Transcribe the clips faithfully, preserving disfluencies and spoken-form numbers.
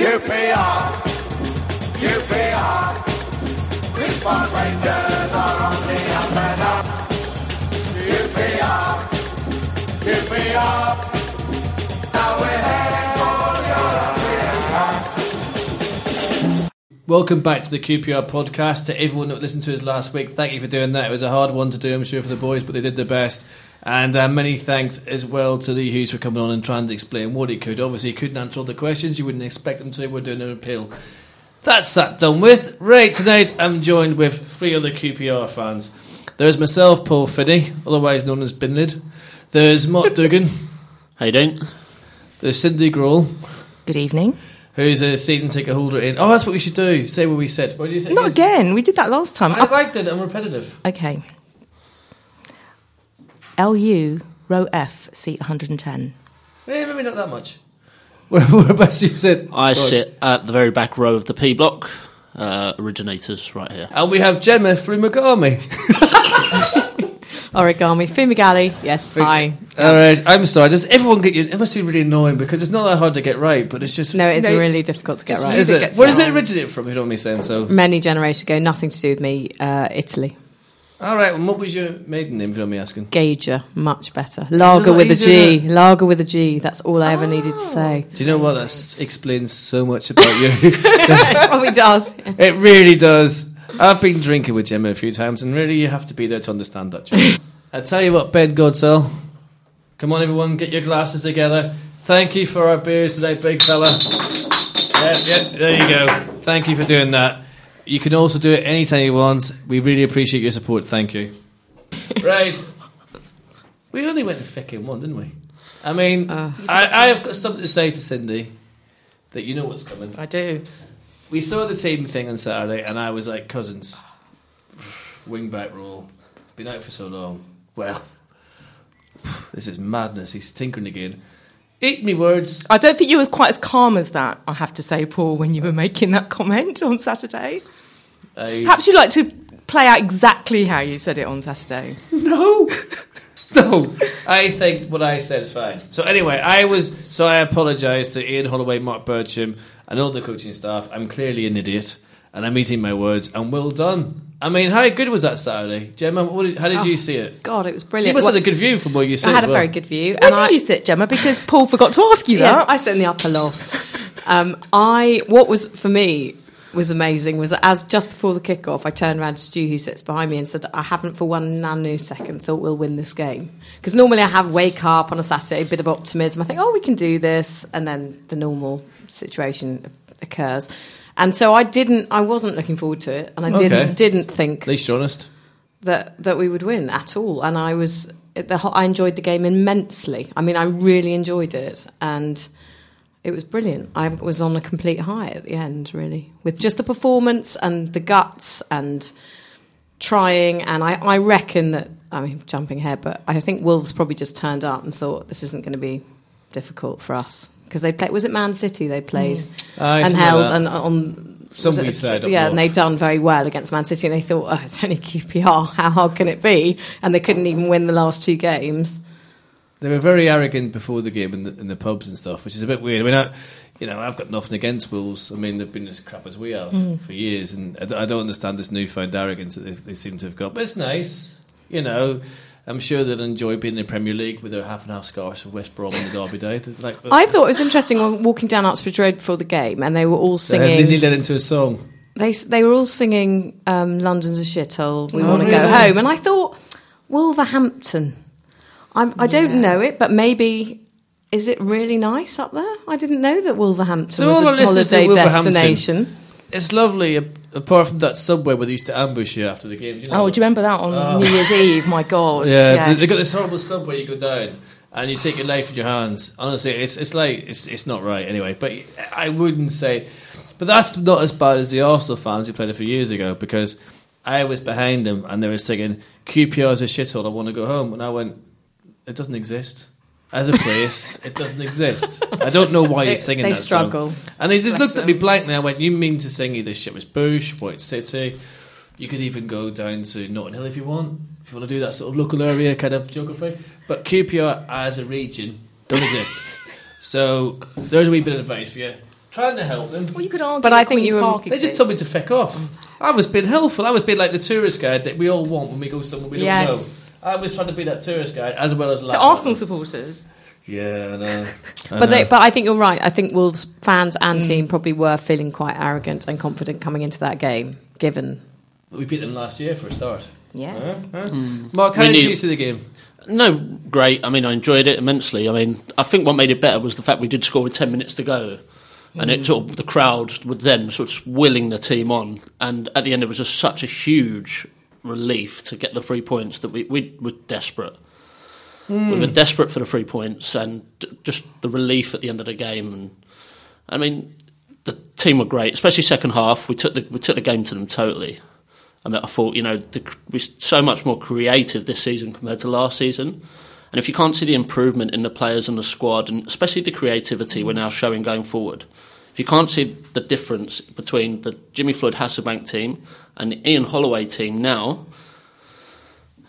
U P R, U P R, Fishbourne Rangers are on the up and up. U P R, U P R, now we're heading for the European Cup. Welcome back to the Q P R podcast. To everyone that listened to us last week, thank you for doing that. It was a hard one to do, I'm sure, for the boys, but they did their best. And uh, many thanks as well to Lee Hughes for coming on and trying to explain what he could. Obviously, he couldn't answer all the questions. You wouldn't expect him to. We're doing an appeal. That's that done with. Right, tonight I'm joined with three other Q P R fans. There's myself, Paul Finney, otherwise known as Binlid. There's Mark Dugan. How you doing? There's Cindy Grohl. Good evening. Who's a season ticket holder in... Oh, that's what we should do. Say what we said. What did you say? Not again. again. We did that last time. I liked it. I'm repetitive. Okay. L U, row F, seat one hundred ten. Eh, maybe not that much. What about you said? I sit at the very back row of the P block. Uh, originators right here. And we have Gemma Fumagalli. Origami. Fumagalli. Yes, Fum- hi. All right, I'm sorry. Does everyone get you? It must be really annoying because it's not that hard to get right, but it's just... No, it's no, really difficult to get right. Is it? It Where does it originate from, if you don't mind me saying so? Many generations ago, nothing to do with me, uh, Italy. All right, and well, what was your maiden name, if you don't mind me asking? Gauger, much better. Lager with a G. That? Lager with a G, that's all I ever oh. needed to say. Do you know what? That explains so much about you. It probably does. It really does. I've been drinking with Gemma a few times, and really you have to be there to understand that, Gemma. I tell you what, Ben Godsell, come on everyone, get your glasses together. Thank you for our beers today, big fella. Yeah, yeah, there you go. Thank you for doing that. You can also do it anytime you want. We really appreciate your support. Thank you. Right. We only went and fucking won, didn't we? I mean, uh, I, I have got something to say to Cindy that you know what's coming. I do. We saw the team thing on Saturday, and I was like, Cousins, wing back rule, been out for so long. Well, this is madness. He's tinkering again. Eat me words. I don't think you were quite as calm as that, I have to say, Paul, when you were making that comment on Saturday. I... Perhaps you'd like to play out exactly how you said it on Saturday. No. No. I think what I said is fine. So anyway, I was... So I apologise to Ian Holloway, Mark Bircham, and all the coaching staff. I'm clearly an idiot, and I'm eating my words, and well done. I mean, how good was that Saturday? Gemma, what did, how did oh, you see it? God, it was brilliant. You must well, have had a good view from where you sit. I had a well. very good view. Where and did I, you sit, Gemma? Because Paul forgot to ask you that. Yes, I sit in the upper loft. um, I What was, for me, was amazing was that as just before the kickoff, I turned around to Stu, who sits behind me, and said, I haven't for one nano second thought we'll win this game. Because normally I have wake up on a Saturday, a bit of optimism. I think, oh, we can do this. And then the normal situation occurs. And so I didn't. I wasn't looking forward to it, and I okay. didn't didn't think. At least you're honest. That that we would win at all, and I was. The, I enjoyed the game immensely. I mean, I really enjoyed it, and it was brilliant. I was on a complete high at the end, really, with just the performance and the guts and trying. And I, I reckon that I mean, jumping ahead, but I think Wolves probably just turned up and thought this isn't going to be difficult for us. Because they played, was it Man City they played uh, and held and on somebody said yeah, and they'd done very well against Man City and they thought, oh, it's only Q P R, how hard can it be? And they couldn't even win the last two games. They were very arrogant before the game in the, in the pubs and stuff, which is a bit weird. I mean, I, you know, I've got nothing against Wolves. I mean, they've been as crap as we have mm. for years, and I, I don't understand this newfound arrogance that they, they seem to have got. But it's nice, you know. I'm sure they'll enjoy being in the Premier League with their half and half scarves of West Brom and the Derby Day. Like, I thought it was interesting when walking down Unsworth Road before the game, and they were all singing. They nearly led into a song. They they were all singing um, "London's a shithole, we oh, want to really? go home," and I thought Wolverhampton. I'm, I don't yeah. know it, but maybe is it really nice up there? I didn't know that Wolverhampton so was all a holiday destination. It's lovely, apart from that subway where they used to ambush you after the games. You know? Oh, do you remember that on oh. New Year's Eve? My God. Yeah, yes. They've got this horrible subway you go down and you take your life in your hands. Honestly, it's it's like, it's it's not right anyway. But I wouldn't say... But that's not as bad as the Arsenal fans who played a few years ago because I was behind them and they were singing, Q P R's a shithole, I want to go home. And I went, it doesn't exist. As a place, it doesn't exist. I don't know why you're singing they, they that struggle. song. And they just Bless looked them. at me blankly. I went, you mean to sing either Shippen's Bush, White City? You could even go down to Notting Hill if you want, if you want to do that sort of local area kind of geography. But Q P R as a region don't exist. So there's a wee bit of advice for you. trying to help them. Well, you could argue, but I think you were, they just told me to feck off. I was being helpful. I was being like the tourist guide that we all want when we go somewhere we yes. don't know. I was trying to be that tourist guide as well as... To Arsenal supporters. Yeah, I know. I but know. They, but I think you're right. I think Wolves fans and mm. team probably were feeling quite arrogant and confident coming into that game, given... We beat them last year for a start. Yes. Yeah, yeah. Mm. Mark, how we did knew- you see the game? No, great. I mean, I enjoyed it immensely. I mean, I think what made it better was the fact we did score with ten minutes to go. And it sort of, the crowd with them sort of willing the team on, and at the end it was just such a huge relief to get the three points that we, we were desperate. Mm. We were desperate for the three points, and just the relief at the end of the game. And I mean, the team were great, especially second half. We took the we took the game to them totally. And I thought, you know, the, we're so much more creative this season compared to last season. And if you can't see the improvement in the players and the squad, and especially the creativity we're now showing going forward, if you can't see the difference between the Jimmy Floyd-Hasselbank team and the Ian Holloway team now,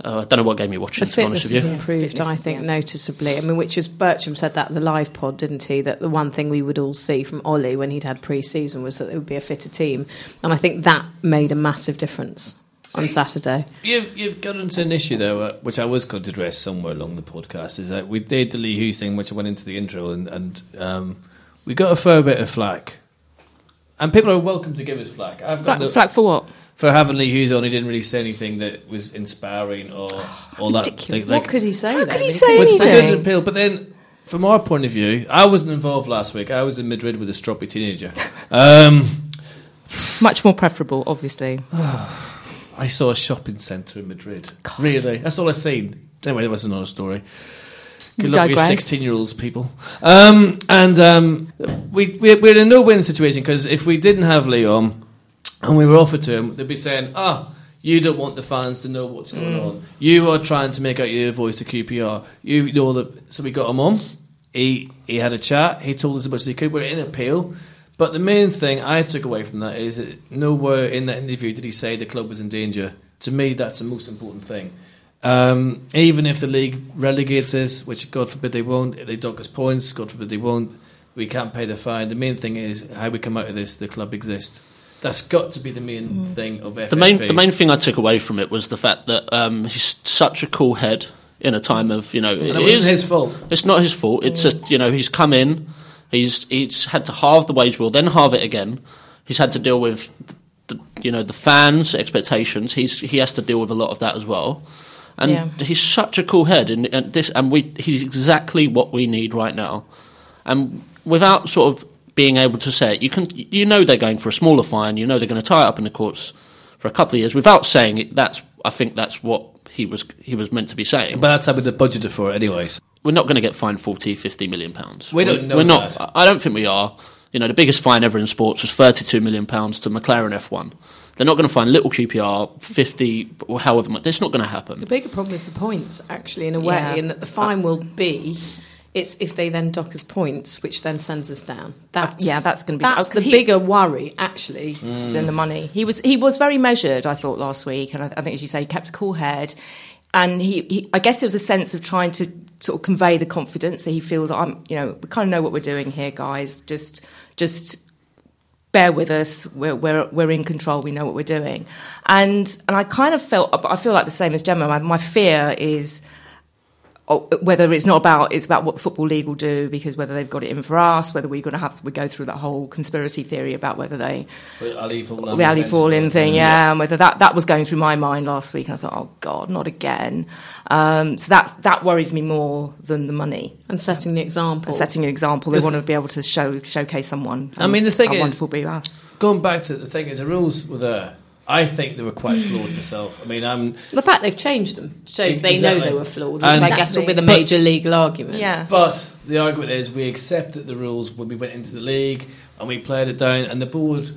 uh, I don't know what game you're watching, the to be honest with you. The fitness has improved, I think, yeah. noticeably. I mean, which is, Bircham said that in the live pod, didn't he, that the one thing we would all see from Ollie when he'd had pre-season was that it would be a fitter team. And I think that made a massive difference. On Saturday, you've you've got into an issue though, uh, which I was going to address somewhere along the podcast. Is that we did the Lee Hughes thing, which I went into the intro, and and um, we got a fair bit of flack. And people are welcome to give us flack. I've flack, got no, flack for what? For having Lee Hughes on, he didn't really say anything that was inspiring or oh, all ridiculous. That. Thing. Like, what could he say? How then? Could he say anything? I didn't appeal, but then. From our point of view, I wasn't involved last week. I was in Madrid with a stroppy teenager. Um, Much more preferable, obviously. I saw a shopping centre in Madrid. Gosh. Really? That's all I've seen. Anyway, that wasn't another story. Good luck with your sixteen-year-olds, people. Um, and um, we, we, we're in a no-win situation, because if we didn't have Lee on and we were offered to him, they'd be saying, ah, oh, you don't want the fans to know what's going mm. on. You are trying to make out your voice to Q P R. You know that. So we got him on. He, he had a chat. He told us as much as he could. We're in appeal. But the main thing I took away from that is that nowhere in that interview did he say the club was in danger. To me, that's the most important thing. Um, even if the league relegates us, which God forbid they won't, if they dock us points, God forbid they won't, we can't pay the fine. The main thing is how we come out of this, the club exists. That's got to be the main mm. thing of F F P. The main, the main thing I took away from it was the fact that um, he's such a cool head in a time of, you know... And it, it wasn't is, his fault. It's not his fault. It's mm. just, you know, he's come in... He's he's had to halve the wage bill, then halve it again. He's had to deal with, the, you know, the fans' expectations. He's he has to deal with a lot of that as well. And yeah. he's such a cool head, and, and this and we he's exactly what we need right now. And without sort of being able to say it, you can you know they're going for a smaller fine. You know they're going to tie it up in the courts for a couple of years. Without saying it, that's I think that's what he was he was meant to be saying. But that's how we budgeted for it, anyways. We're not going to get fined forty, fifty million pounds. We don't know we're not, that. I don't think we are. You know, the biggest fine ever in sports was thirty-two million pounds to McLaren F one. They're not going to fine little Q P R fifty or however much. It's not going to happen. The bigger problem is the points, actually, in a way, yeah. and that the fine uh, will be. It's if they then dock us points, which then sends us down. That's yeah, that's going to be that's the he, bigger worry actually mm. than the money. He was he was very measured, I thought, last week, and I, I think as you say, he kept a cool head. And he, he, I guess it was a sense of trying to sort of convey the confidence that he feels, I'm, you know, we kind of know what we're doing here, guys. Just, just bear with us. We're, we're, we're in control. We know what we're doing. And, and I kind of felt, I feel like the same as Gemma. My, my fear is whether it's not about, it's about what the Football League will do, because whether they've got it in for us, whether we're going to have to we go through that whole conspiracy theory about whether they, Ali Fall In, the Ali Fall In thing, yeah, yeah, and whether that, that was going through my mind last week, and I thought, oh God, not again. Um, so that that worries me more than the money and setting the example. And setting an example, they want to be able to show showcase someone. I mean, the thing is, wonderful be us. Going back to the thing is, the rules were there. I think they were quite flawed myself. I mean, I'm... The fact they've changed them shows they exactly. know they were flawed, which and I guess will be the major but, legal argument. Yeah. But the argument is we accepted the rules when we went into the league and we played it down. And the board,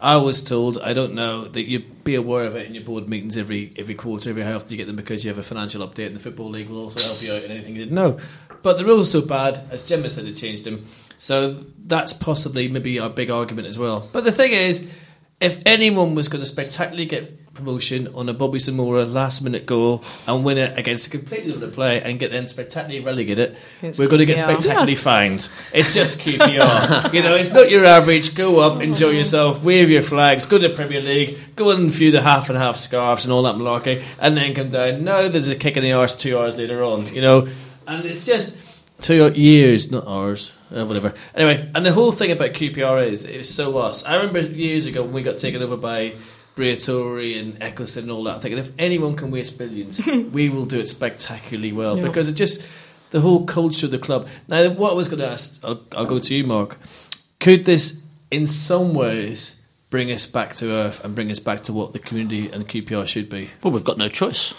I was told, I don't know, that you be aware of it in your board meetings every every quarter, every how often you get them, because you have a financial update and the Football League will also help you out in anything you didn't know. But the rules are so bad, as Gemma said, they changed them. So that's possibly maybe our big argument as well. But the thing is... If anyone was going to spectacularly get promotion on a Bobby Zamora last-minute goal and win it against a completely other player and get then spectacularly relegated, it's we're going to get spectacularly yes. fined. It's just Q P R. You know, it's not your average. Go up, enjoy yourself, wave your flags, go to the Premier League, go and view the half-and-half scarves and all that malarkey, and then come down. Now there's a kick in the arse two hours later on, you know. And it's just two years, not hours. Uh, whatever. Anyway, and the whole thing about Q P R is it was so us. I remember years ago when we got taken over by Briatore and Eccleston and all that, thinking if anyone can waste billions, we will do it spectacularly well yeah. because it just the whole culture of the club. Now, what I was going to ask, I'll, I'll go to you, Mark. Could this, in some ways, bring us back to earth and bring us back to what the community and Q P R should be? Well, we've got no choice.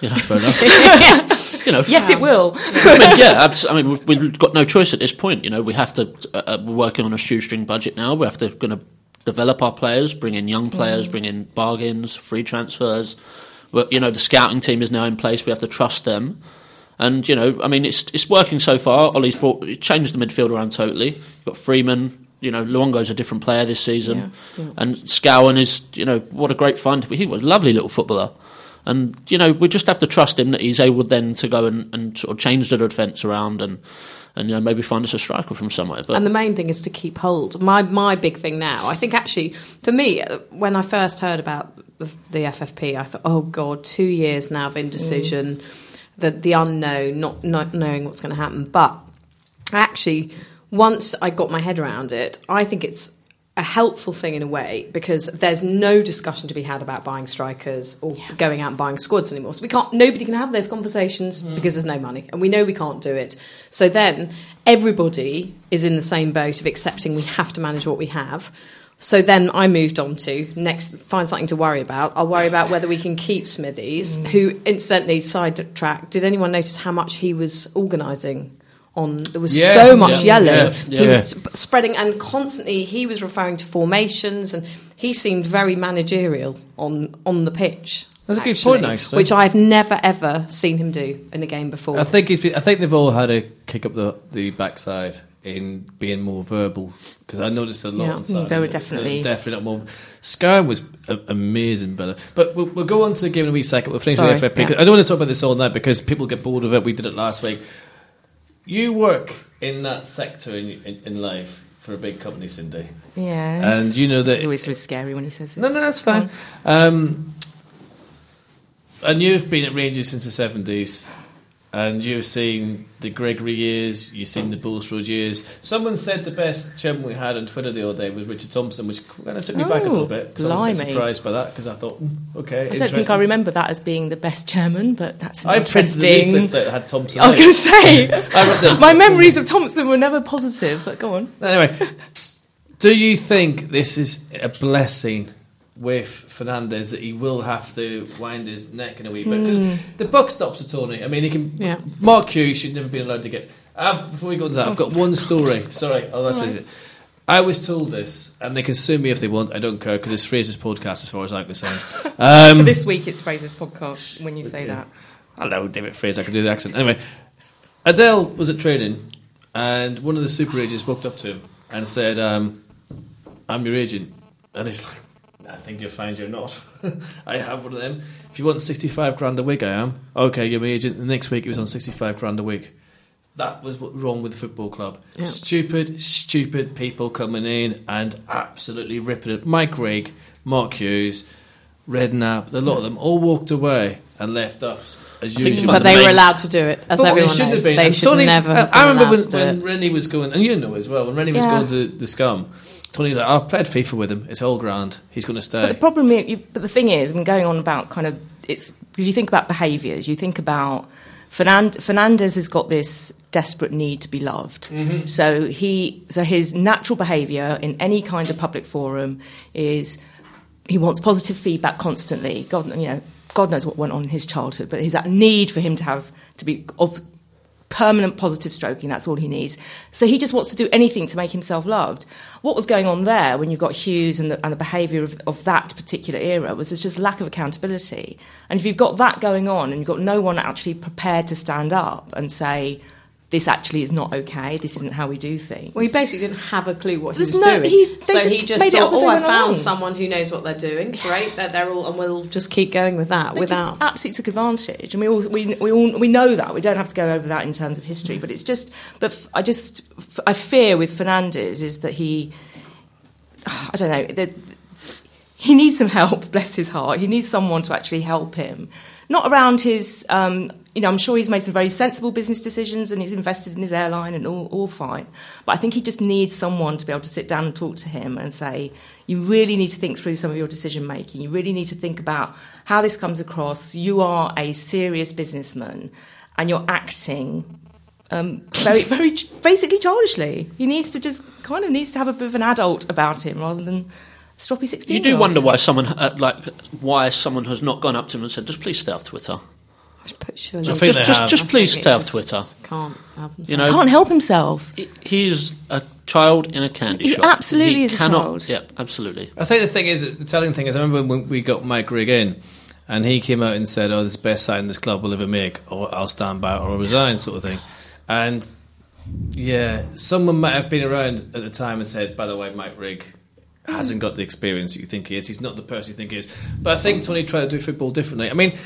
You know, fair enough. yeah. You know, yes, it will. I mean, yeah, abs- I mean, we've, we've got no choice at this point. You know, we have to. Uh, we're working on a shoestring budget now. We have to going to. develop our players, bring in young players, mm. bring in bargains, free transfers. But, you know, the scouting team is now in place. We have to trust them. And, you know, I mean, it's it's working so far. Ollie's brought, changed the midfield around totally. You've got Freeman. You know, Luongo's a different player this season. Yeah. Yeah. And Scowen is, you know, what a great find. He was a lovely little footballer. And, you know, we just have to trust him that he's able then to go and, and sort of change the defence around and... and you know, maybe find us a striker from somewhere. But. And the main thing is to keep hold. My my big thing now, I think actually, for me, when I first heard about the, the F F P, I thought, oh God, two years now of indecision, mm. the, the unknown, not, not knowing what's going to happen. But actually, once I got my head around it, I think it's a helpful thing in a way because there's no discussion to be had about buying strikers or yeah. going out and buying squads anymore. So we can't, nobody can have those conversations mm. because there's no money and we know we can't do it. So then everybody is in the same boat of accepting we have to manage what we have. So then I moved on to next, find something to worry about. I'll worry about whether we can keep Smithies, mm. who incidentally sidetracked. Did anyone notice how much he was organising? On, there was yeah, so much yeah, yellow. Yeah, yeah. He was sp- spreading and constantly he was referring to formations and he seemed very managerial on, on the pitch. That's actually, a good point, actually. Which I've never, ever seen him do in a game before. I think he's been, I think they've all had a kick up the, the backside in being more verbal because I noticed a lot yeah, on Saturday. They were definitely... Definitely not more... Skern was a- amazing, brother. But we'll, we'll go on to the game in a wee second. We'll finish Sorry, with the F F P. Yeah. I don't want to talk about this all night because people get bored of it. We did it last week. You work in that sector in, in in life for a big company, Cindy. Yes. And you know that... It's always so scary when he says this. No, no, that's fine. Um, and you've been at Rangers since the seventies, and you've seen the Gregory years, you've seen the Bulstrode years. Someone said the best chairman we had on Twitter the other day was Richard Thompson, which kind of took me oh, back a little bit, because I was a bit surprised by that, because I thought, okay, I don't think I remember that as being the best chairman, but that's an I interesting... I that had Thompson. I was going to say, my memories of Thompson were never positive, but go on. Anyway, do you think this is a blessing... with Fernandes that he will have to wind his neck in a wee bit because mm. the buck stops at Tony. I mean, he can. Yeah. Mark Hughes should never be allowed to get. I've, before we go into that, I've got one story. Sorry, I'll ask right. I was told this, and they can sue me if they want. I don't care because it's Fraser's podcast, as far as I'm concerned. Um, this week, it's Fraser's podcast. When you say yeah. that, I know David Fraser. I can do the accent anyway. Adele was at training, and one of the super agents walked up to him and said, um, "I'm your agent," and he's like. I think you'll find you're not. I have one of them. If you want sixty-five grand a week, I am. Okay, you're my agent. The next week it was on sixty-five grand a week. That was what's wrong with the football club. Yeah. Stupid, stupid people coming in and absolutely ripping it. Mike Rigg, Mark Hughes, Redknapp, a lot yeah. of them all walked away and left us as I usual. But they were allowed to do it, as but everyone should knows. Have been. They and should Tony, never have I remember when, when Rennie was going, and you know as well, when Rennie yeah. was going to the Scum... Tony's like, I've played FIFA with him. It's all grand. He's going to stay. But the problem, is, but the thing is, I'm going on about kind of it's because you think about behaviours. You think about Fernand, Fernandes has got this desperate need to be loved. Mm-hmm. So he, so his natural behaviour in any kind of public forum is he wants positive feedback constantly. God, you know, God knows what went on in his childhood, but his that need for him to have to be of. Permanent positive stroking, that's all he needs. So he just wants to do anything to make himself loved. What was going on there when you've got Hughes and the, and the behaviour of, of that particular era was just lack of accountability. And if you've got that going on and you've got no one actually prepared to stand up and say, this actually is not okay, this isn't how we do things. Well, he basically didn't have a clue what he was no, doing. He, so just he just thought, oh, I found along. someone who knows what they're doing, great, they're, they're all, and we'll just keep going with that. They without... just absolutely took advantage, and we all we, we all we know that, we don't have to go over that in terms of history, but it's just, but f- I just, f- I fear with Fernandes is that he, I don't know, the, the, he needs some help, bless his heart, he needs someone to actually help him. Not around his, um, you know, I'm sure he's made some very sensible business decisions and he's invested in his airline and all, all fine. But I think he just needs someone to be able to sit down and talk to him and say, you really need to think through some of your decision making. You really need to think about how this comes across. You are a serious businessman and you're acting um, very, very basically childishly. He needs to just kind of needs to have a bit of an adult about him rather than... stroppy sixteen. You do wonder why someone uh, like why someone has not gone up to him and said, "Just please stay off Twitter." Sure just, just, just, just please stay off Twitter. Can't, you know, can't help himself. He is a child in a candy he shop. Absolutely he is cannot, a child. Yep, yeah, absolutely. I think the thing is, the telling thing is, I remember when we got Mike Rigg in, and he came out and said, "Oh, this is the best signing this club will ever make, or I'll stand by, or I'll resign," sort of thing, and yeah, someone might have been around at the time and said, "By the way, Mike Rigg hasn't got the experience that you think he is. He's not the person you think he is." But I think Tony tried to do football differently. I mean,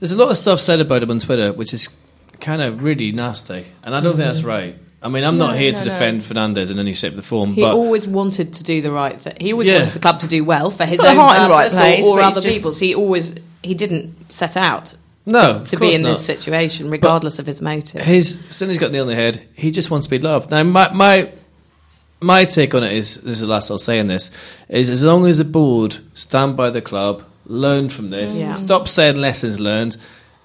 there's a lot of stuff said about him on Twitter, which is kind of really nasty, and I don't mm-hmm. think that's right. I mean, I'm no, not here no, to defend no. Fernandes in any shape or form. He but always wanted to do the right thing. He always yeah. wanted the club to do well for his own heart in the right place, or, or other just... people's. He always he didn't set out no, to, to be in not. this situation, regardless but of his motive. His son has got nail on the head. He just wants to be loved. Now, my. my My take on it is, this is the last I'll say in this, is as long as the board stand by the club, learn from this, yeah. stop saying lessons learned,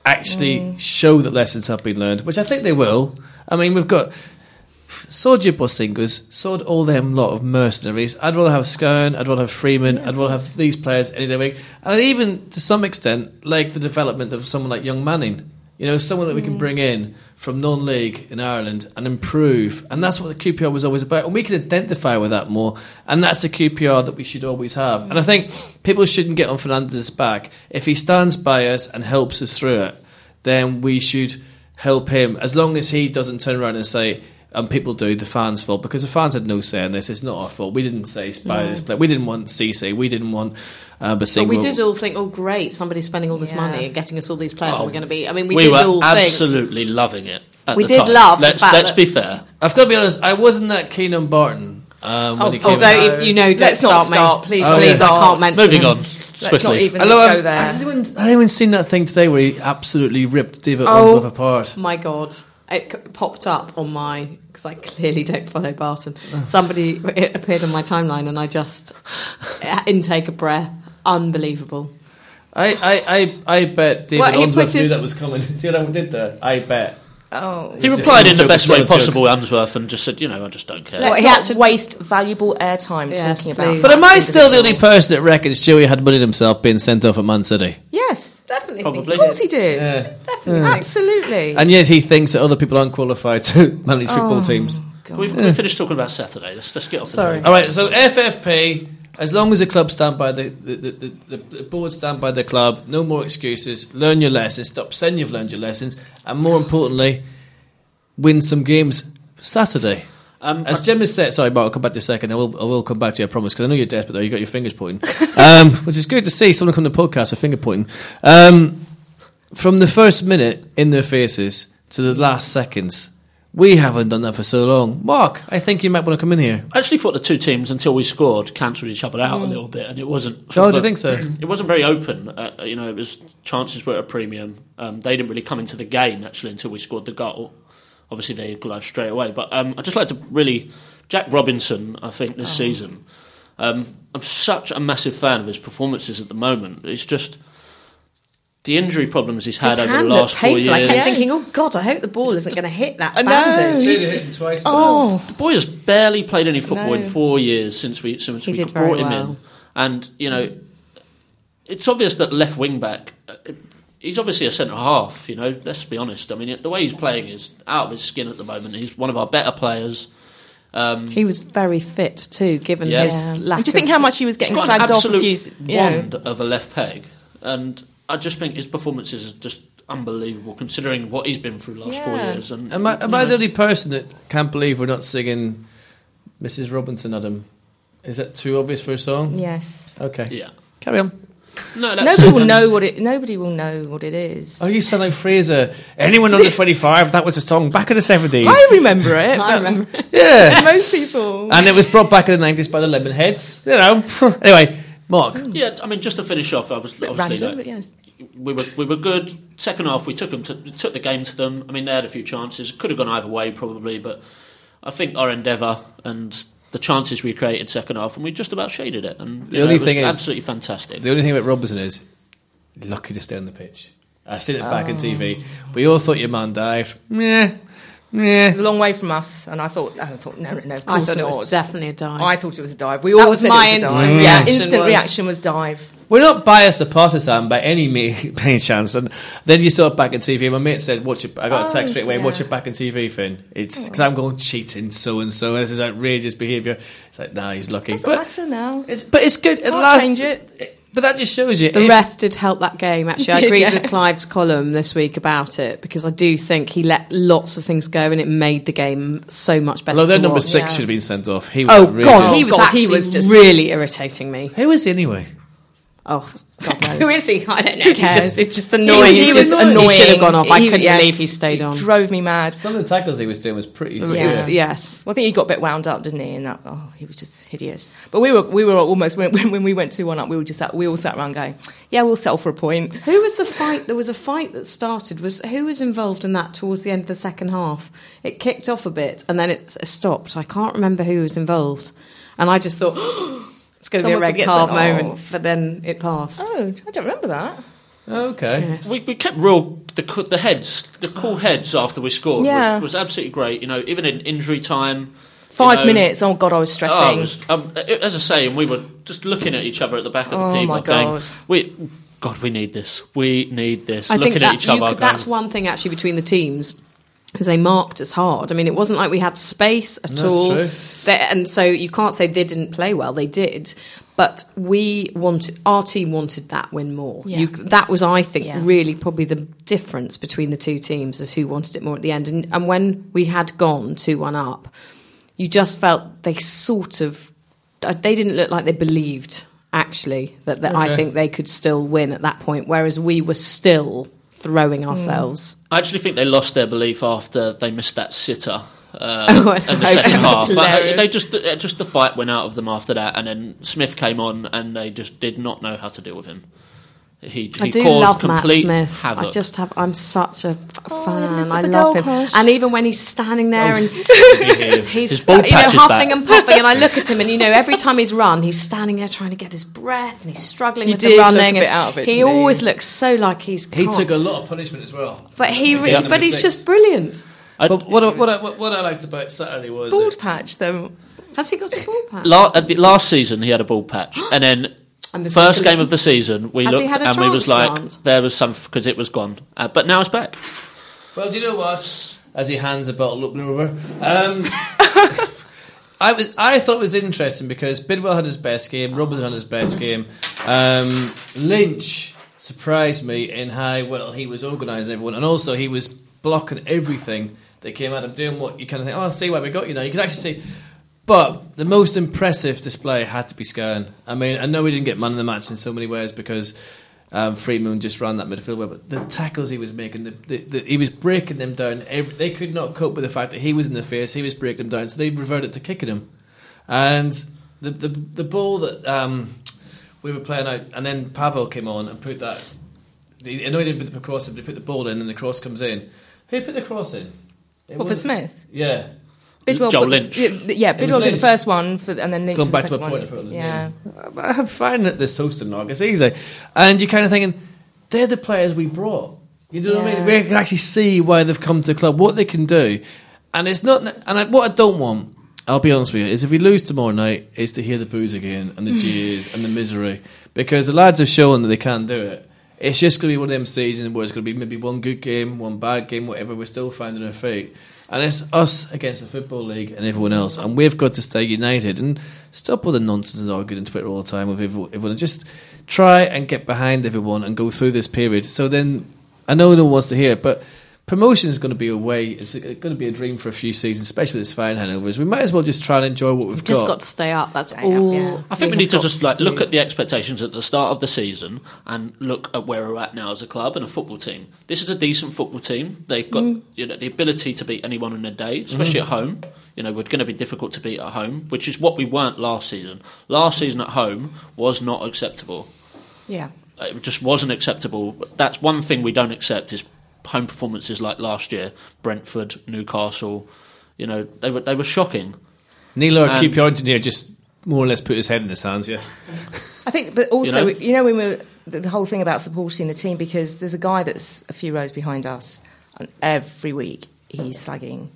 actually mm. show that lessons have been learned, which I think they will. I mean, we've got, sword your Bosingas, sword all them lot of mercenaries. I'd rather have Skern, I'd rather have Freeman, yeah. I'd rather have these players any day week. And even, to some extent, like the development of someone like young Manning. You know, someone that we can bring in from non-league in Ireland and improve. And that's what the Q P R was always about. And we can identify with that more. And that's the Q P R that we should always have. And I think people shouldn't get on Fernandez's back. If he stands by us and helps us through it, then we should help him. As long as he doesn't turn around and say, and people do, the fans' fault. Because the fans had no say in this. It's not our fault. We didn't say buy no. this player. We didn't want Cissé. We didn't want uh, Basel. But we did all think, oh, great, somebody's spending all this yeah. money and getting us all these players. Oh, and we're going to be... I mean, we, we did all think... We were absolutely loving it at we the did time. love let's, the fact Let's that be fair. I've got to be honest, I wasn't that keen on Barton um, oh, when he came oh, don't if you know, don't let's start, not start. Please, oh, please, yeah. I can't mention Moving him. on. Let's not even Hello, go there. Has anyone, has anyone seen that thing today where he absolutely ripped David oh, Unsworth apart? Oh, my God. It popped up on my... because I clearly don't follow Barton. Oh. Somebody... It appeared on my timeline and I just... intake a breath. Unbelievable. I I, I, I bet David well, Unsworth knew his... that was coming. See what I did there? I bet. Oh. He replied in the best way possible, Unsworth, and just said, you know, I just don't care. Let's well, not to... waste valuable airtime yes, talking about... But am I still the only person that reckons Stewie had bullied himself being sent off at Man City? Yes, definitely. Probably. Of course he did. Yeah. Definitely. Yeah. Absolutely. And yet he thinks that other people aren't qualified to manage oh, football teams. We've, yeah. we've finished talking about Saturday. Let's, let's get off Sorry. the train. All right, so F F P... As long as the club stand by the the, the, the the board stand by the club, no more excuses. Learn your lessons. Stop saying you've learned your lessons, and more importantly, win some games Saturday. Um, As Gemma said, sorry, Mark, I'll come back to you a second. I will, I will come back to you, I promise, because I know you're desperate. Though you got your fingers pointing, um, which is good to see. Someone come to the podcast, a finger pointing. Um, from the first minute in their faces to the last seconds. We haven't done that for so long. Mark, I think you might want to come in here. I actually thought the two teams, until we scored, cancelled each other out mm. a little bit, and it wasn't... Oh, do you think so? It wasn't very open. Uh, you know, it was chances were at a premium. Um, they didn't really come into the game, actually, until we scored the goal. Obviously, they glided straight away. But um, I'd just like to really... Jack Robinson, I think, this oh. season. Um, I'm such a massive fan of his performances at the moment. It's just... The injury problems he's had his over the last four years. I kept thinking, oh, God, I hope the ball isn't going to hit that bandage. He did hit him twice. Oh. The boy has barely played any football no. in four years since we since he we brought him well. in. And, you know, it's obvious that left wing-back, he's obviously a centre-half, you know, let's be honest. I mean, the way he's playing is out of his skin at the moment. He's one of our better players. Um, he was very fit, too, given yeah. his lack of... Do you think how much he was getting slagged off? He's got an absolute wand of a left peg. And... I just think his performances are just unbelievable considering what he's been through the last yeah. four years. And am I, am I the only person that can't believe we're not singing Missus Robinson at him? Is that too obvious for a song? Yes. Okay. Yeah. Carry on. No, that's nobody will know what it. Nobody will know what it is. Oh, you sound like Fraser. Anyone under twenty-five? That was a song back in the seventies. I remember it. I remember it. Yeah, most people. And it was brought back in the nineties by the Lemonheads. You know. Anyway, Mark. Mm. Yeah, I mean, just to finish off, I was obviously random, like, but yes. we were we were good. Second half, we took them to, we took the game to them. I mean, they had a few chances. Could have gone either way, probably, but I think our endeavour and the chances we created second half, and we just about shaded it. And the know, only it was thing is absolutely fantastic. The only thing about Robertson is lucky to stay on the pitch. I seen it oh. back on T V. We all thought your man dived. Yeah, yeah. It was a long way from us, and I thought, I thought, no, no, no. Of course I thought it was, was definitely a dive. I thought it was a dive. We all that was said my it was instant dive. reaction. Yeah, instant was. reaction was dive. We're not biased to partisan by any main chance. And then you saw it back on T V. My mate said, "Watch it." I got oh, a text straight away. Yeah. Watch it back on T V, Finn. It's because I'm going cheating, so and so. This is outrageous behaviour. It's like, nah, he's lucky. Doesn't but matter now. It's, but it's good. Can't last, change it. it. But that just shows you. The ref did help that game, actually. I agreed yeah. with Clive's column this week about it, because I do think he let lots of things go and it made the game so much better. Although their number watch. six yeah. should have been sent off. He was oh, really God, he was, God, he was just really irritating me. Who is he anyway? Oh, God knows. Who is he? I don't know. He just, it's just annoying. He, he was just annoying. annoying. He should have gone off. I he, couldn't yes, believe he stayed on. He drove me mad. Some of the tackles he was doing was pretty yeah. severe. Yes, yes. Well, I think he got a bit wound up, didn't he? And that, oh, he was just hideous. But we were, we were almost when, when we went two one up, we were just sat, we all sat around going, yeah, we'll settle for a point. Who was the fight? There was a fight that started. Was who was involved in that towards the end of the second half? It kicked off a bit and then it stopped. I can't remember who was involved, and I just thought. It's going to Someone's be a red card moment, but then it passed. Oh, I don't remember that. Okay. Yes. We we kept real, the the heads, the cool heads after we scored yeah. was, was absolutely great. You know, even in injury time. Five you know, minutes, oh God, I was stressing. Oh, I was, um, as I say, and we were just looking at each other at the back of oh the people. Oh my God. Going, we, God, we need this. We need this. I looking think that, at each other. Could, that's one thing, actually, between the teams. Because they marked us hard. I mean, it wasn't like we had space at That's all. True. They, and so you can't say they didn't play well. They did. But we wanted, our team wanted that win more. Yeah. You, that was, I think, yeah. really probably the difference between the two teams is who wanted it more at the end. And, and when we had gone two one up, you just felt they sort of, they didn't look like they believed, actually, that, that okay. I think they could still win at that point. Whereas we were still throwing ourselves. I actually think they lost their belief after they missed that sitter um, oh, in the second half. I, they just, just the fight went out of them after that, and then Smith came on, and they just did not know how to deal with him. He, he I do caused love Matt Smith. Havoc. I just have. I'm such a oh, fan. I love him. Crush. And even when he's standing there oh, and he's you know huffing and puffing, and I look at him, and you know every time he's run, he's standing there trying to get his breath, and he's struggling he with the running. And out of it, he always he? looks so like he's. He can't. took a lot of punishment as well. But he, re- but he's six. just brilliant. I, but what, was, what, I, what, what I liked about Saturday was bald it, patch. Though, has he got a bald patch? La- uh, the, last season he had a bald patch, and then. And the First game of the season, we Has looked and we was like, plant? there was some, because it was gone. Uh, but now it's back. Well, do you know what? As he hands a bottle up and over. Um, I, was, I thought it was interesting because Bidwell had his best game, Robinson had his best game. Um, Lynch surprised me in how well he was organising everyone, and also he was blocking everything that came at him, doing what you kind of think, oh, I see why we got you now. You could actually see... But the most impressive display had to be Skern. I mean, I know we didn't get man of the match in so many ways because um, Freeman just ran that midfield way, but the tackles he was making, the, the, the, he was breaking them down. Every, they could not cope with the fact that he was in the face, he was breaking them down, so they reverted to kicking him. And the the, the ball that um, we were playing out, and then Pawel came on and put that... I know he didn't put the cross in, but he put the ball in and the cross comes in. Who put the cross in? It what, for Smith? Yeah. Bidwell Joel Lynch. Yeah, Bidwell did the first one, for, and then Lynch Going back the to my point, it, yeah. It? I'm finding that this hosting log is easy. And you're kind of thinking, they're the players we brought. You know yeah. what I mean? We can actually see why they've come to the club, what they can do. And it's not. And I, what I don't want, I'll be honest with you, is if we lose tomorrow night, is to hear the boos again, and the jeers, and the misery. Because the lads have shown that they can do it. It's just going to be one of them seasons where it's going to be maybe one good game, one bad game, whatever. We're still finding our feet. And it's us against the Football League and everyone else. And we've got to stay united and stop all the nonsense arguing on Twitter all the time with everyone. Just try and get behind everyone and go through this period. So then I know no one wants to hear it, but promotion is going to be a way, it's going to be a dream for a few seasons, especially with this fan hangovers. We might as well just try and enjoy what we've got. Just got to stay up, that's stay all. Up, yeah. I think we, we need to just like to look at the expectations at the start of the season and look at where we're at now as a club and a football team. This is a decent football team. They've got mm. you know, the ability to beat anyone in a day, especially mm. at home. You know, we're going to be difficult to beat at home, which is what we weren't last season. Last season at home was not acceptable. Yeah. It just wasn't acceptable. That's one thing we don't accept is home performances like last year, Brentford, Newcastle. You know, they were they were shocking. Neil, our Q P R engineer, just more or less put his head in his hands, yes. I think, but also, you know, you know when we were, the whole thing about supporting the team, because there's a guy that's a few rows behind us, and every week he's slagging.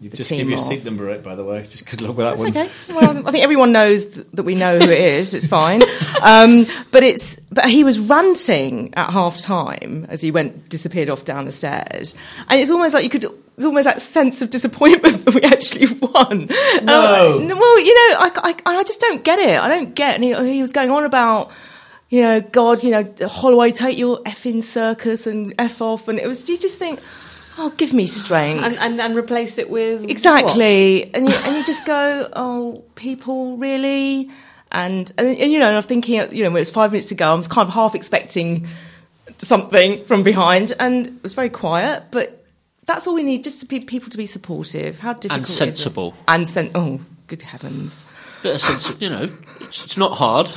You've just given your seat number out, by the way. Just good luck with that one. That's okay. Well, I think everyone knows that we know who it is. It's fine. Um, but it's but he was ranting at half time as he went disappeared off down the stairs, and it's almost like you could. There's almost that sense of disappointment that we actually won. No. Um, well, you know, I, I I just don't get it. I don't get. And he, he was going on about. You know, God, you know, Holloway, take your effing circus and eff off, and it was. You just think. Oh, give me strength. And, and, and replace it with exactly. What? And you and you just go, oh, people, really? And, and, and you know, and I'm thinking, you know, when it's five minutes to go, I was kind of half expecting something from behind, and it was very quiet, but that's all we need, just to be, people to be supportive. How difficult and sensible. Is it? And sensible. Oh, good heavens. Bit of sense, you know, it's, it's not hard.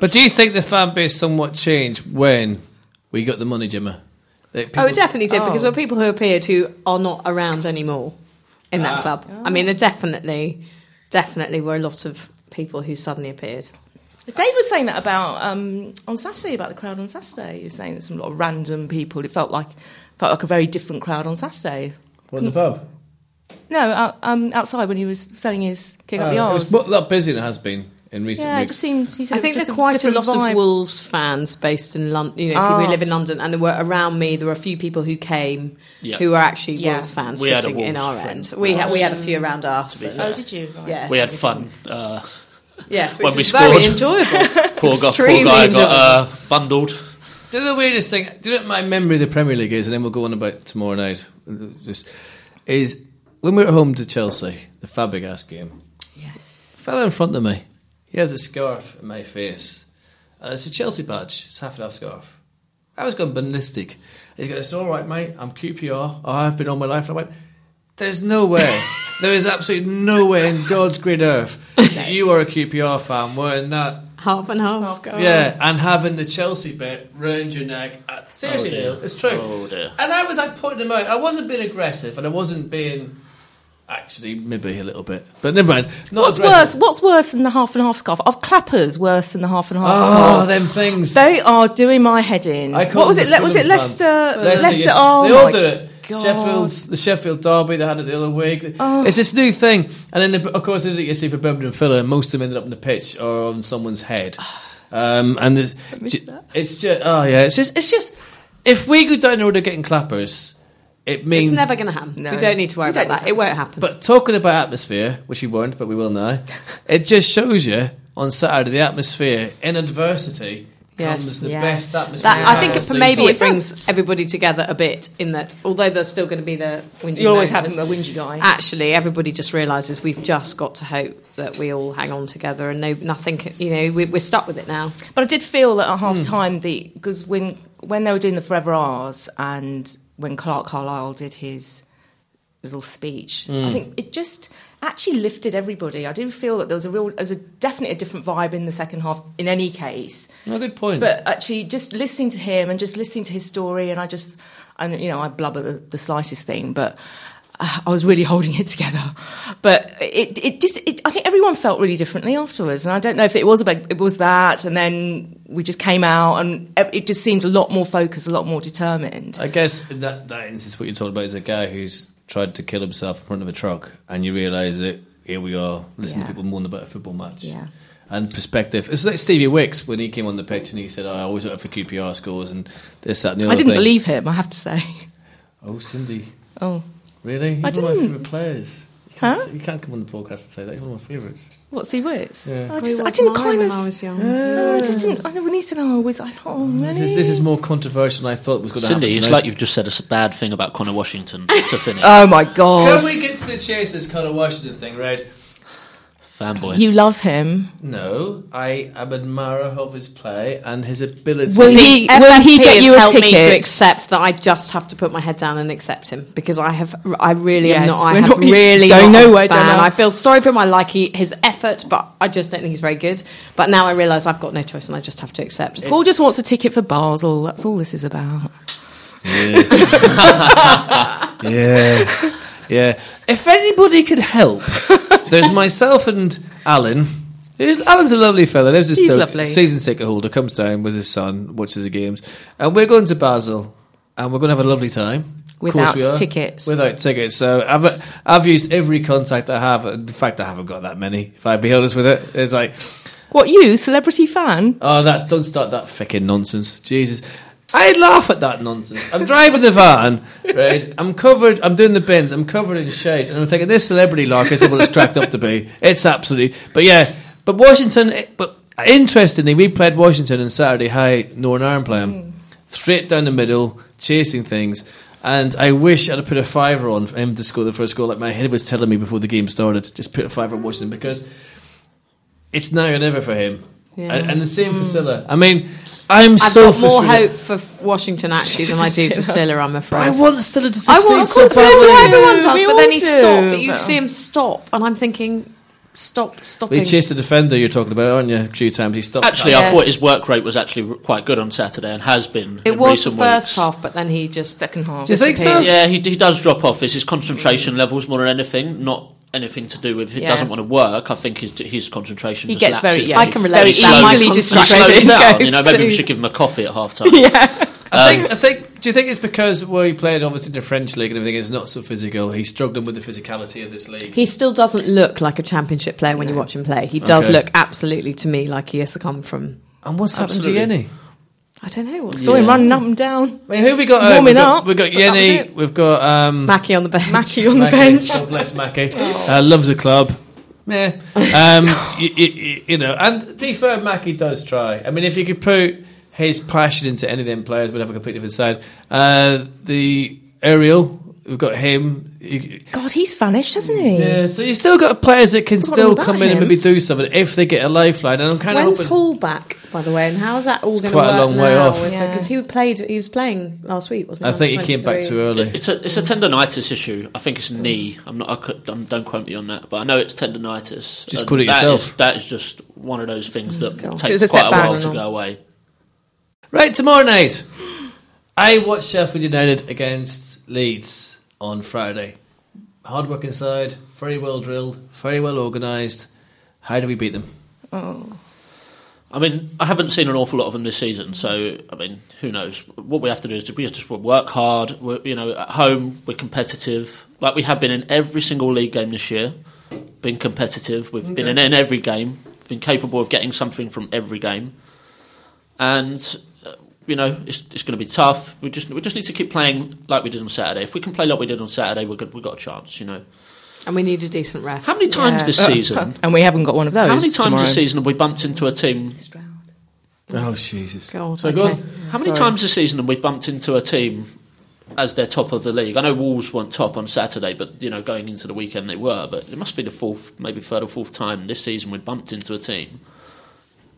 But do you think the fan base somewhat changed when we got the money, Gemma? People, oh, it definitely did, oh. because there were people who appeared who are not around anymore in that ah. club. Oh. I mean, there definitely, definitely were a lot of people who suddenly appeared. Dave was saying that about um, on Saturday, about the crowd on Saturday. He was saying there's a lot of random people. It felt like felt like a very different crowd on Saturday. What, in the pub? No, out, um, outside when he was selling his kick oh, up the arse. It was a lot busier than it has been. In recent yeah, weeks. It just seems, he said I think there's quite a lot vibe. Of Wolves fans based in London, you know, oh. people who live in London, and there were around me, there were a few people who came yep. who were actually yeah. Wolves fans we sitting Wolves in our friend. End. We, oh. had, we had a few around us. And, oh, did you? Right. Yes. We had fun. Uh, yes, which when was we scored. Very enjoyable. Poor, got, poor guy enjoyable. got uh, bundled. Do you know the weirdest thing, do you know what my memory of the Premier League is, and then we'll go on about tomorrow night, just, is when we were home to Chelsea, the Fabregas game, yes, fell in front of me. He has a scarf in my face. And it's a Chelsea badge. It's half and half scarf. I was going ballistic. He's going, it's all right, mate. I'm Q P R. Oh, I've been all my life. And I went, there's no way. There is absolutely no way in God's great earth that you are a Q P R fan wearing that. Half and half, half scarf. Yeah, and having the Chelsea bit round your neck. At, seriously, oh it's true. Oh dear. And I was like pointing them out. I wasn't being aggressive and I wasn't being... Actually, maybe a little bit, but never mind. Not what's aggressive. worse? What's worse than the half and half scarf? Are clappers worse than the half and half oh, scarf? Oh, them things! They are doing my head in. What was it? Was it Leicester? Leicester. Leicester, Leicester yes. Oh, they all did it. Sheffield, the Sheffield Derby, they had it the other week. Oh. It's this new thing, and then of course they did it yesterday for Birmingham Villa, and most of them ended up on the pitch or on someone's head. Um, and it's, I missed that. It's just oh yeah, it's just it's just if we go down the road of getting clappers. It means it's never going to happen. No. We don't need to worry about that. It won't happen. But talking about atmosphere, which you won't, but we will now, it just shows you on Saturday the atmosphere in adversity comes yes, the yes. best atmosphere. That, I think it, maybe it brings everybody together a bit in that, although there's still going to be the whingy You always have the whingy guy. Actually, everybody just realises we've just got to hope that we all hang on together and no, nothing, you know, we, we're stuck with it now. But I did feel that at half time, because mm. when, when they were doing the Forever R's and... when Clark Carlisle did his little speech, mm. I think it just actually lifted everybody. I do feel that there was a real, there was a definitely a different vibe in the second half. In any case, no good point. But actually, just listening to him and just listening to his story, and I just, and you know, I blubber the, the slightest thing, but I was really holding it together. But it, it just, it, I think everyone felt really differently afterwards, and I don't know if it was about it was that, and then. We just came out and it just seemed a lot more focused, a lot more determined. I guess in that, that instance, what you're talking about is a guy who's tried to kill himself in front of a truck, and you realise that here we are, listening yeah. to people moan about a football match. Yeah. And perspective. It's like Stevie Wicks when he came on the pitch and he said, oh, I always look for Q P R scores and this, that, and the other. I didn't thing. believe him, I have to say. Oh, Cindy. Oh. Really? He's I didn't. One of my favourite players. You can't, huh? You can't come on the broadcast and say that. He's one of my favourites. What's he with? Yeah. I just, I didn't kind of. When I was young. Yeah. No, I just didn't. I know, when he said, "Oh, I was," I thought, "Oh, really?" This is, this is more controversial than I thought was going to happen. Cindy, it's like you've just said a bad thing about Conor Washington to finish. Oh my God! Can we get to the chase? This Conor Washington thing, right? Fanboy. You love him. No, I am an admirer of his play and his ability. Will he, will he get you a ticket? Me to accept that I just have to put my head down and accept him because I have. I really yes, am not. I have not, really going not nowhere. Fan. I feel sorry for him. I like he, his effort, but I just don't think he's very good. But now I realise I've got no choice and I just have to accept. It's Paul just wants a ticket for Basel. That's all this is about. Yeah. Yeah. Yeah. If anybody could help, there's myself and Alan. Alan's a lovely fella. There's this Stoke season ticket holder, comes down with his son, watches the games, and we're going to Basel, and we're going to have a lovely time. Without tickets. Without tickets. So I've I've used every contact I have. In fact, I haven't got that many. If I be honest with it, it's like, what, you celebrity fan? Oh, that's don't start that fucking nonsense, Jesus. I'd laugh at that nonsense. I'm driving the van, right? I'm covered, I'm doing the bins, I'm covered in shade, and I'm thinking, this celebrity lark is what it's cracked up to be. It's absolutely... But yeah, but Washington... But interestingly, we played Washington on Saturday High, Northern Ireland playing. Mm. Straight down the middle, chasing things, and I wish I'd have put a fiver on for him to score the first goal, like my head was telling me before the game started. Just put a fiver on Washington, because it's now or never for him. Yeah. And, and the same mm. for Silla. I mean... I'm I've so got more hope for Washington actually than I do for Silla, I'm afraid. But I want Silla to succeed. I want so so everyone does, we but then he stops. You see him stop, and I'm thinking, stop, stopping. He chased the defender you're talking about, aren't you? A few times he stopped. Actually, yes. I thought his work rate was actually quite good on Saturday and has been. It in was recent the first weeks. half, but then he just second half. Do you think so? Yeah, he, he does drop off. It's his concentration mm. levels more than anything, not. Anything to do with he yeah. doesn't want to work. I think his, his concentration he just gets lapses. very yeah, I can relate very easily distracted down, you know, maybe too. We should give him a coffee at half time. yeah um, I think I think do you think it's because where he played obviously in the French league and everything is not so physical, he's struggling with the physicality of this league? He still doesn't look like a championship player when no. you watch him play. He does okay. look absolutely to me like he has to come from and what's absolutely. happened to Yenny? I don't know. I saw him running up and down. I mean, who we got? Warming uh, we've got, up. We've got Yenny. We've got um, Mackie on the bench. Mackie on the Mackie. bench. God bless Mackie. Uh, loves the club. Yeah. Um, you, you, you know, and to be fair, Mackie does try. I mean, if you could put his passion into any of them players, we'd have a completely different side. Uh, the Ariel, we've got him. God, he's vanished, hasn't he? Yeah. So you still got players that can still come in him. and maybe do something if they get a lifeline. And I'm kind of when's Hall back, by the way, and how's that all going to work? Quite a long way off. Because yeah. he played, he was playing last week, wasn't he? I think he came back too early. It's a it's a tendonitis issue. I think it's a knee. I'm not. I could, I'm, don't quote me on that, but I know it's tendonitis. Just call it that yourself. Is, that is just one of those things that oh, takes quite a while to go away. Right, tomorrow night, I watch Sheffield United against Leeds on Friday. Hard work inside, very well drilled, very well organised. How do we beat them? Oh, I mean, I haven't seen an awful lot of them this season, so I mean, who knows? What we have to do is we just work hard. We're, you know, at home we're competitive, like we have been in every single league game this year. Been competitive. We've okay. been in, in every game. Been capable of getting something from every game, and. You know, it's it's going to be tough. We just we just need to keep playing like we did on Saturday. If we can play like we did on Saturday, we've got we've got a chance. You know, and we need a decent ref. How many times yeah. this season? And we haven't got one of those. How many times tomorrow. this season have we bumped into a team? Oh Jesus! God, so okay. go on. How many Sorry. times this season have we bumped into a team as they're top of the league? I know Wolves weren't top on Saturday, but you know, going into the weekend they were. But it must be the fourth, maybe third or fourth time this season we bumped into a team.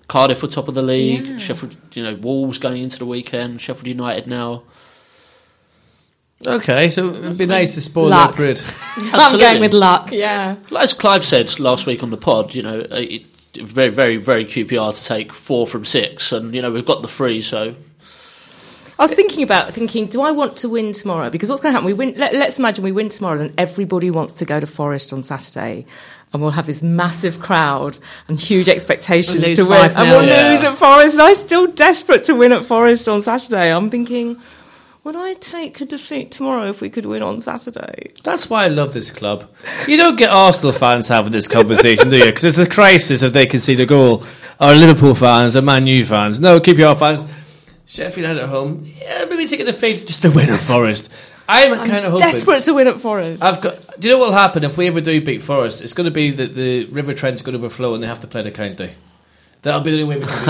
Cardiff were top of the league. Yeah. Sheffield, you know, Wolves going into the weekend. Sheffield United now. Okay, so it'd be nice to spoil luck. that grid. I'm going with luck. Yeah, as Clive said last week on the pod, you know, it, it was very, very, very Q P R to take four from six, and you know we've got the three. So I was thinking about thinking, do I want to win tomorrow? Because what's going to happen? We win. Let, let's imagine we win tomorrow, and everybody wants to go to Forest on Saturday. And we'll have this massive crowd and huge expectations we'll to win. And we'll yeah. lose at Forest. And I'm still desperate to win at Forest on Saturday. I'm thinking, would I take a defeat tomorrow if we could win on Saturday? That's why I love this club. You don't get Arsenal fans having this conversation, do you? Because it's a crisis if they concede a goal. Or Liverpool fans, or Man U fans. No, keep your fans. Sheffield United at home. Yeah, maybe take a defeat just to win at Forest. I'm, I'm kind of hoping... desperate to win at Forest. I've got, do you know what will happen if we ever do beat Forest? It's going to be that the River Trent's going to overflow and they have to play the County. That'll be the only way we can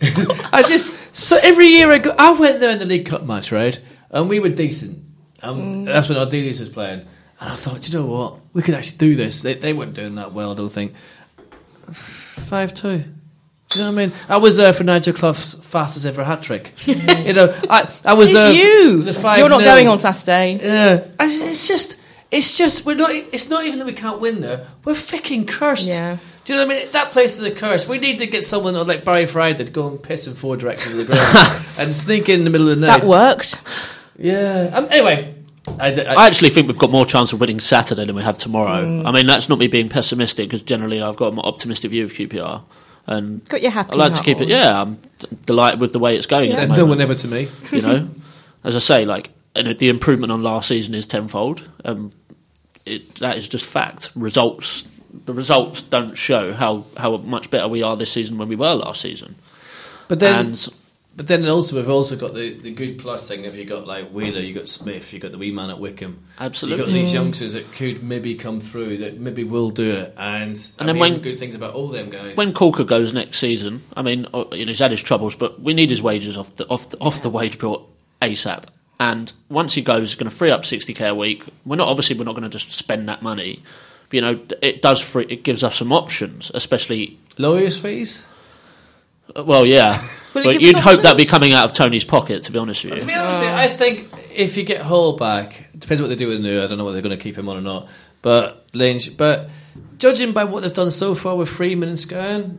beat Forest. I just... So every year I go... I went there in the League Cup match, right? And we were decent. Um, mm. That's when Ardiles was playing. And I thought, do you know what? We could actually do this. They, they weren't doing that well, I don't think. five two. Do you know what I mean? I was there uh, for Nigel Clough's fastest ever hat trick. You know, I, I was there. Uh, you. The five You're not nil. Going on Saturday. Yeah, I, it's just, it's just, we're not. It's not even that we can't win there. We're fucking cursed. Yeah. Do you know what I mean? That place is a curse. We need to get someone like Barry Friday to go and piss in four directions of the ground and sneak in the middle of the night. That worked. Yeah. Um, anyway. I, d- I, I actually think we've got more chance of winning Saturday than we have tomorrow. Mm. I mean, that's not me being pessimistic, because generally I've got an optimistic view of Q P R. And got your happy I like to keep on. It. Yeah, I'm d- delighted with the way it's going. Yeah. No one ever to me. You know, as I say, like the improvement on last season is tenfold. Um, it, that is just fact. Results, the results don't show how, how much better we are this season when we were last season. But then. And, But then also we've also got the, the good plus thing. If you got like Wheeler, you got Smith, you got the wee man at Wickham. Absolutely, you got these youngsters that could maybe come through, that maybe will do it. And and then when good things about all them guys. When Corker goes next season, I mean, you know, he's had his troubles, but we need his wages off the off the, off yeah. the wage bill ASAP. And once he goes, he's going to free up sixty k a week. We're not obviously we're not going to just spend that money. But, you know, it does free, it gives us some options, especially lawyers' fees. Well, yeah. But you'd hope that'd be coming out of Tony's pocket, to be honest with you. To be honest with you, I think if you get Hall back, it depends what they do with New. I don't know whether they're going to keep him on or not. But Lynch, but judging by what they've done so far with Freeman and Skern,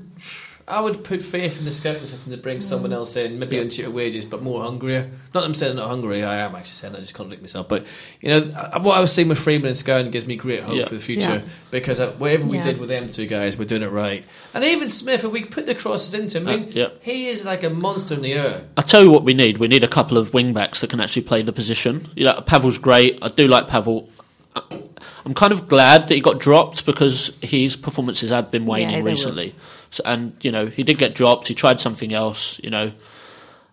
I would put faith in the scouting system to bring someone else in, maybe yeah. on cheaper wages, but more hungrier. Not that I'm saying I'm not hungry, I am actually saying I just contradict myself. But, you know, what I was seeing with Freeman and Skern gives me great hope yeah. for the future yeah. because whatever we yeah. did with them two guys, we're doing it right. And even Smith, if we put the crosses into him, I mean, uh, yeah. he is like a monster in the air. I'll tell you what we need. We need a couple of wing-backs that can actually play the position. You know, Pavel's great. I do like Pavel. I'm kind of glad that he got dropped because his performances have been waning yeah, recently. Were. So, and, you know, he did get dropped. He tried something else, you know.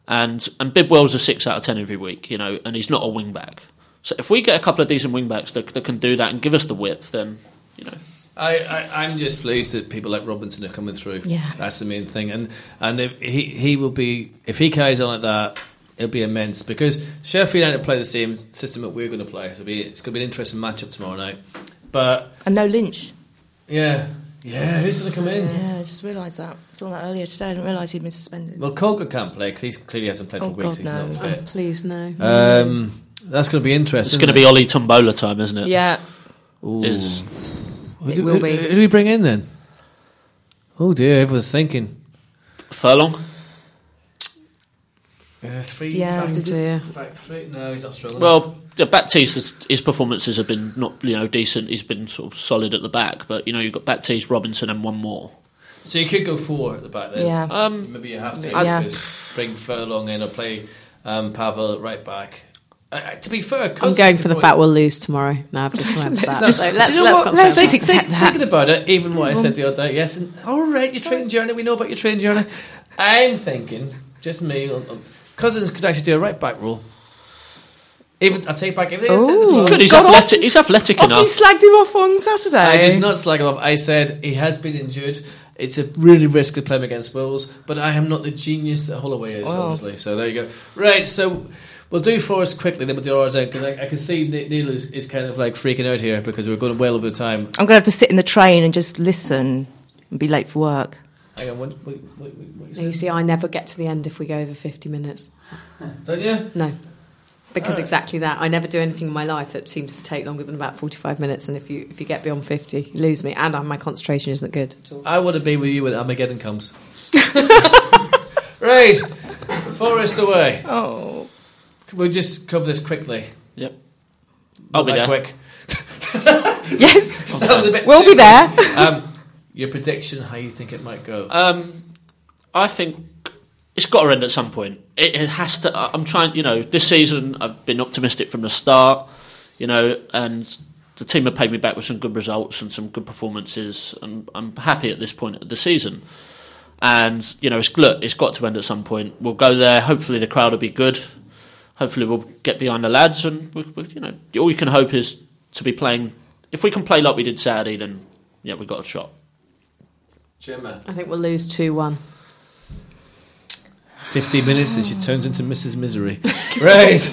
And and Bidwell's a six out of ten every week, you know, and he's not a wing-back. So if we get a couple of decent wing-backs that, that can do that and give us the width, then, you know. I, I, I'm just pleased that people like Robinson are coming through. Yeah. That's the main thing. And and if he, he will be... If he carries on like that, it'll be immense. Because Sheffield United play the same system that we're going to play. So it'll be, it's going to be an interesting matchup tomorrow night. But and no Lynch. Yeah. Yeah, who's going to come in? Yeah, I just realised that. I saw that earlier today. I didn't realise he'd been suspended. Well, Colker can't play because he clearly hasn't played for oh, weeks. God, no. He's not fit. Oh, please, no. Um, that's going to be interesting. It's going to it? be Ollie Tombola time, isn't it? Yeah. Ooh. Is. It do, will who, be. Who do we bring in then? Oh dear, everyone's thinking. Furlong? Uh, three. Yeah, back, dear. Back three. No, he's not struggling. Well, Baptiste's his performances have been not you know decent. He's been sort of solid at the back, but you know you've got Baptiste, Robinson, and one more. So you could go four at the back then. Yeah. Um, Maybe you have to yeah. bring Furlong in or play um, Pavel at right back. Uh, to be fair, I'm going for the fact we'll lose tomorrow. No, I've just come out that. Just, so let's, you know let's, let's, let's just accept think, that. Thinking about it, even what I said the other day. Yes. And, all right, your train journey. We know about your train journey. I'm thinking, just me. Um, Cousins could actually do a right back role. Even I take back everything. Ooh, he could. He's God, athletic. He's athletic enough. You slagged him off on Saturday. I did not slag him off. I said he has been injured. It's a really risky play against Wolves, but I am not the genius that Holloway is, oh. obviously. So there you go. Right. So we'll do Forest quickly, then we'll do ours out because I, I can see Neil is, is kind of like freaking out here because we're going well over the time. I'm going to have to sit in the train and just listen and be late for work. Hang on, what, what, what, what you, you see, I never get to the end if we go over fifty minutes. Don't you? No. Because right. exactly that. I never do anything in my life that seems to take longer than about forty-five minutes, and if you if you get beyond fifty, you lose me, and my concentration isn't good at all. I want to be with you when Armageddon comes. Right. Forest away. Oh. We'll just cover this quickly. Yep. I'll Not be there. Quick. Yes. That was a bit we'll be there. Um, your prediction, how you think it might go? Um, I think... It's got to end at some point. It, it has to. I'm trying, you know, this season I've been optimistic from the start, you know, and the team have paid me back with some good results and some good performances, and I'm happy at this point of the season. And, you know, it's, look, it's got to end at some point. We'll go there. Hopefully the crowd will be good. hopefully we'll get behind the lads, and we, we, you know, all you can hope is to be playing. If we can play like we did Saturday, then yeah, we've got a shot. Gemma, I think we'll lose two one. Fifteen minutes and she turns into Missus Misery. Right.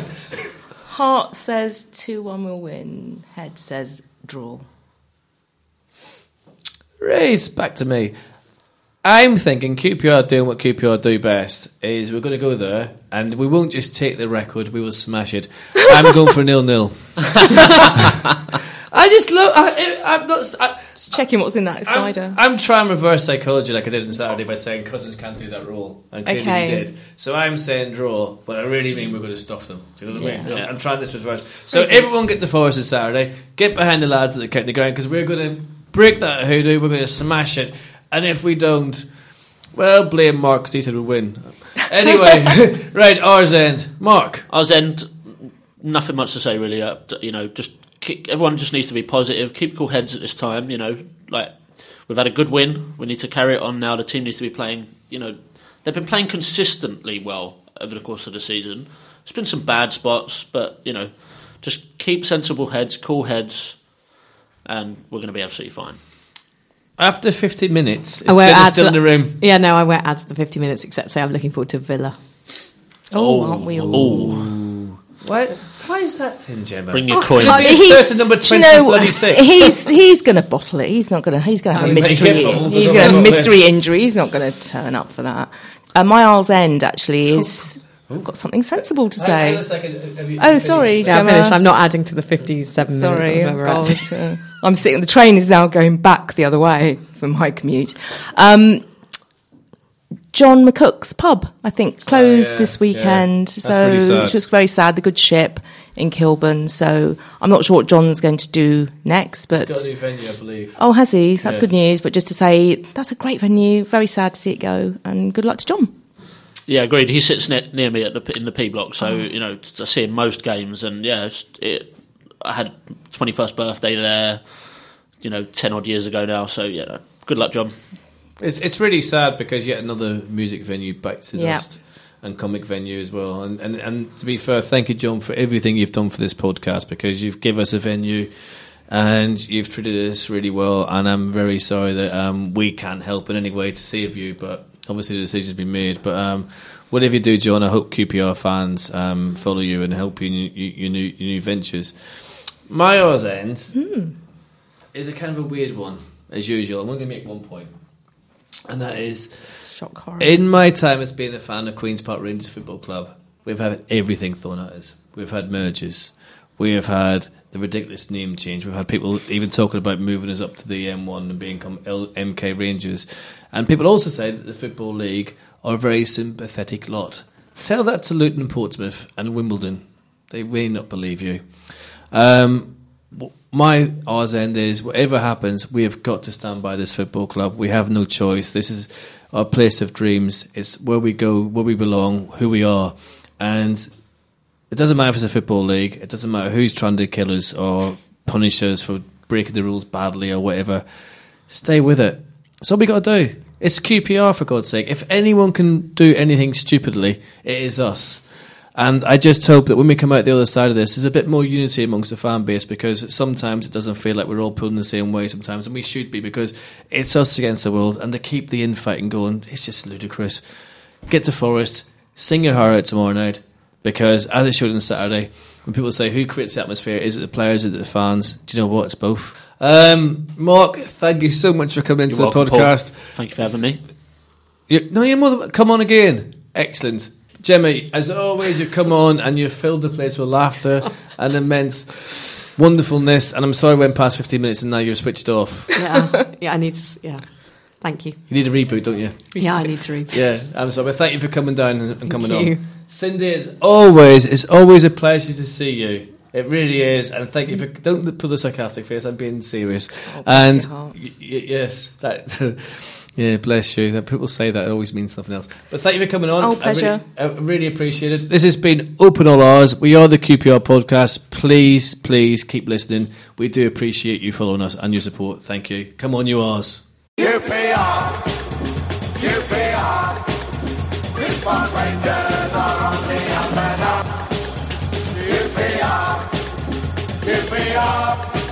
Heart says two one we'll win. Head says draw. Right, back to me. I'm thinking Q P R doing what Q P R do best is we're going to go there and we won't just take the record, we will smash it. I'm going for nil nil. I just look. I, I'm not. I, just checking what's in that cider. I'm, I'm trying reverse psychology like I did on Saturday by saying Cousins can't do that rule, and clearly okay. he did. So I'm saying draw, but I really mean we're going to stuff them. Do you know what yeah. I mean? Yeah. I'm trying this reverse. So okay. everyone get to Forest on Saturday. Get behind the lads that kept the ground because we're going to break that hoodoo. We're going to smash it, and if we don't, well, blame Mark because he said we win. Anyway, right. Ours end. Mark. Ours end. Nothing much to say really. Uh, you know, just. Everyone just needs to be positive. Keep cool heads at this time. You know, like we've had a good win. We need to carry it on now. The team needs to be playing. You know, they've been playing consistently well over the course of the season. There's been some bad spots, but you know, just keep sensible heads, cool heads, and we're going to be absolutely fine. After fifty minutes, is Jenna still in the room? Yeah, no, I won't add to the fifty minutes except say I'm looking forward to Villa. Oh, oh aren't we all? Oh. What? Why is that then, Gemma? Bring your oh, coins. Like he's number twenty, you know, bloody six. He's he's going to bottle it. He's not going to. He's going to have oh, a mystery. He's going to mystery injury. He's not going to turn up for that. Uh, my Isles end actually is. I've got something sensible to say. Oh, sorry, Gemma. Yeah, I'm not adding to the fifty-seven sorry, minutes. Sorry, oh, I'm sitting. The train is now going back the other way for my commute. Um, John McCook's pub, I think, closed oh, yeah, this weekend, yeah. so really sad. It's just very sad. The Good Ship in Kilburn, so I'm not sure what John's going to do next. But he's got a new venue, I believe. Oh, has he? That's yeah. good news. But just to say, that's a great venue. Very sad to see it go, and good luck to John. Yeah, agreed. He sits ne- near me at the in the P block, so oh. you know I see him most games, and yeah, it's, it, I had twenty-first birthday there, you know, ten odd years ago now. So yeah, no, good luck, John. It's it's really sad because yet another music venue bites the yep. dust, and comic venue as well. And, and and to be fair, thank you, John, for everything you've done for this podcast because you've given us a venue and you've treated us really well. And I'm very sorry that um, we can't help in any way to save you, but obviously the decision's been made. But um, whatever you do, John, I hope Q P R fans um, follow you and help you in your, your, new, your new ventures. My Oz end mm. is a kind of a weird one, as usual. I'm only going to make one point. And that is, shock horror. In my time as being a fan of Queen's Park Rangers Football Club, we've had everything thrown at us. We've had mergers. We have had the ridiculous name change. We've had people even talking about moving us up to the M one and become M K Rangers. And people also say that the Football League are a very sympathetic lot. Tell that to Luton, Portsmouth and Wimbledon. They may not believe you. Um... My ours end is whatever happens, we have got to stand by this football club. We have no choice. This is our place of dreams. It's where we go, where we belong, who we are. And it doesn't matter if it's a football league. It doesn't matter who's trying to kill us or punish us for breaking the rules badly or whatever. Stay with it. That's all we got to do. It's Q P R, for God's sake. If anyone can do anything stupidly, it is us. And I just hope that when we come out the other side of this, there's a bit more unity amongst the fan base because sometimes it doesn't feel like we're all pulled in the same way sometimes, and we should be because it's us against the world, and to keep the infighting going, it's just ludicrous. Get to Forest, sing your heart out tomorrow night because, as I showed on Saturday, when people say, who creates the atmosphere? Is it the players? Is it the fans? Do you know what? It's both. Um, Mark, thank you so much for coming into the podcast. Paul. Thank you for having me. You're, no, you're more than... Come on again. Excellent. Gemma, as always, you've come on and you've filled the place with laughter and immense wonderfulness. And I'm sorry I went past fifteen minutes and now you're switched off. Yeah, yeah, I need to. Yeah, thank you. You need a reboot, don't you? Yeah, I need to reboot. Yeah, I'm sorry. But thank you for coming down and, and coming thank you. on. Cindy, as always, it's always a pleasure to see you. It really is. And thank you for. Don't pull the sarcastic face, I'm being serious. Oh, and y- y- yes, that. Yeah, bless you. That people say that it always means something else. But thank you for coming on. Oh, pleasure. I really, I really appreciate it. This has been Open All Hours. We are the Q P R podcast. Please, please keep listening. We do appreciate you following us and your support. Thank you. Come on, you R's. Q P R. Q P R. Football Rangers are on the up and up. They are.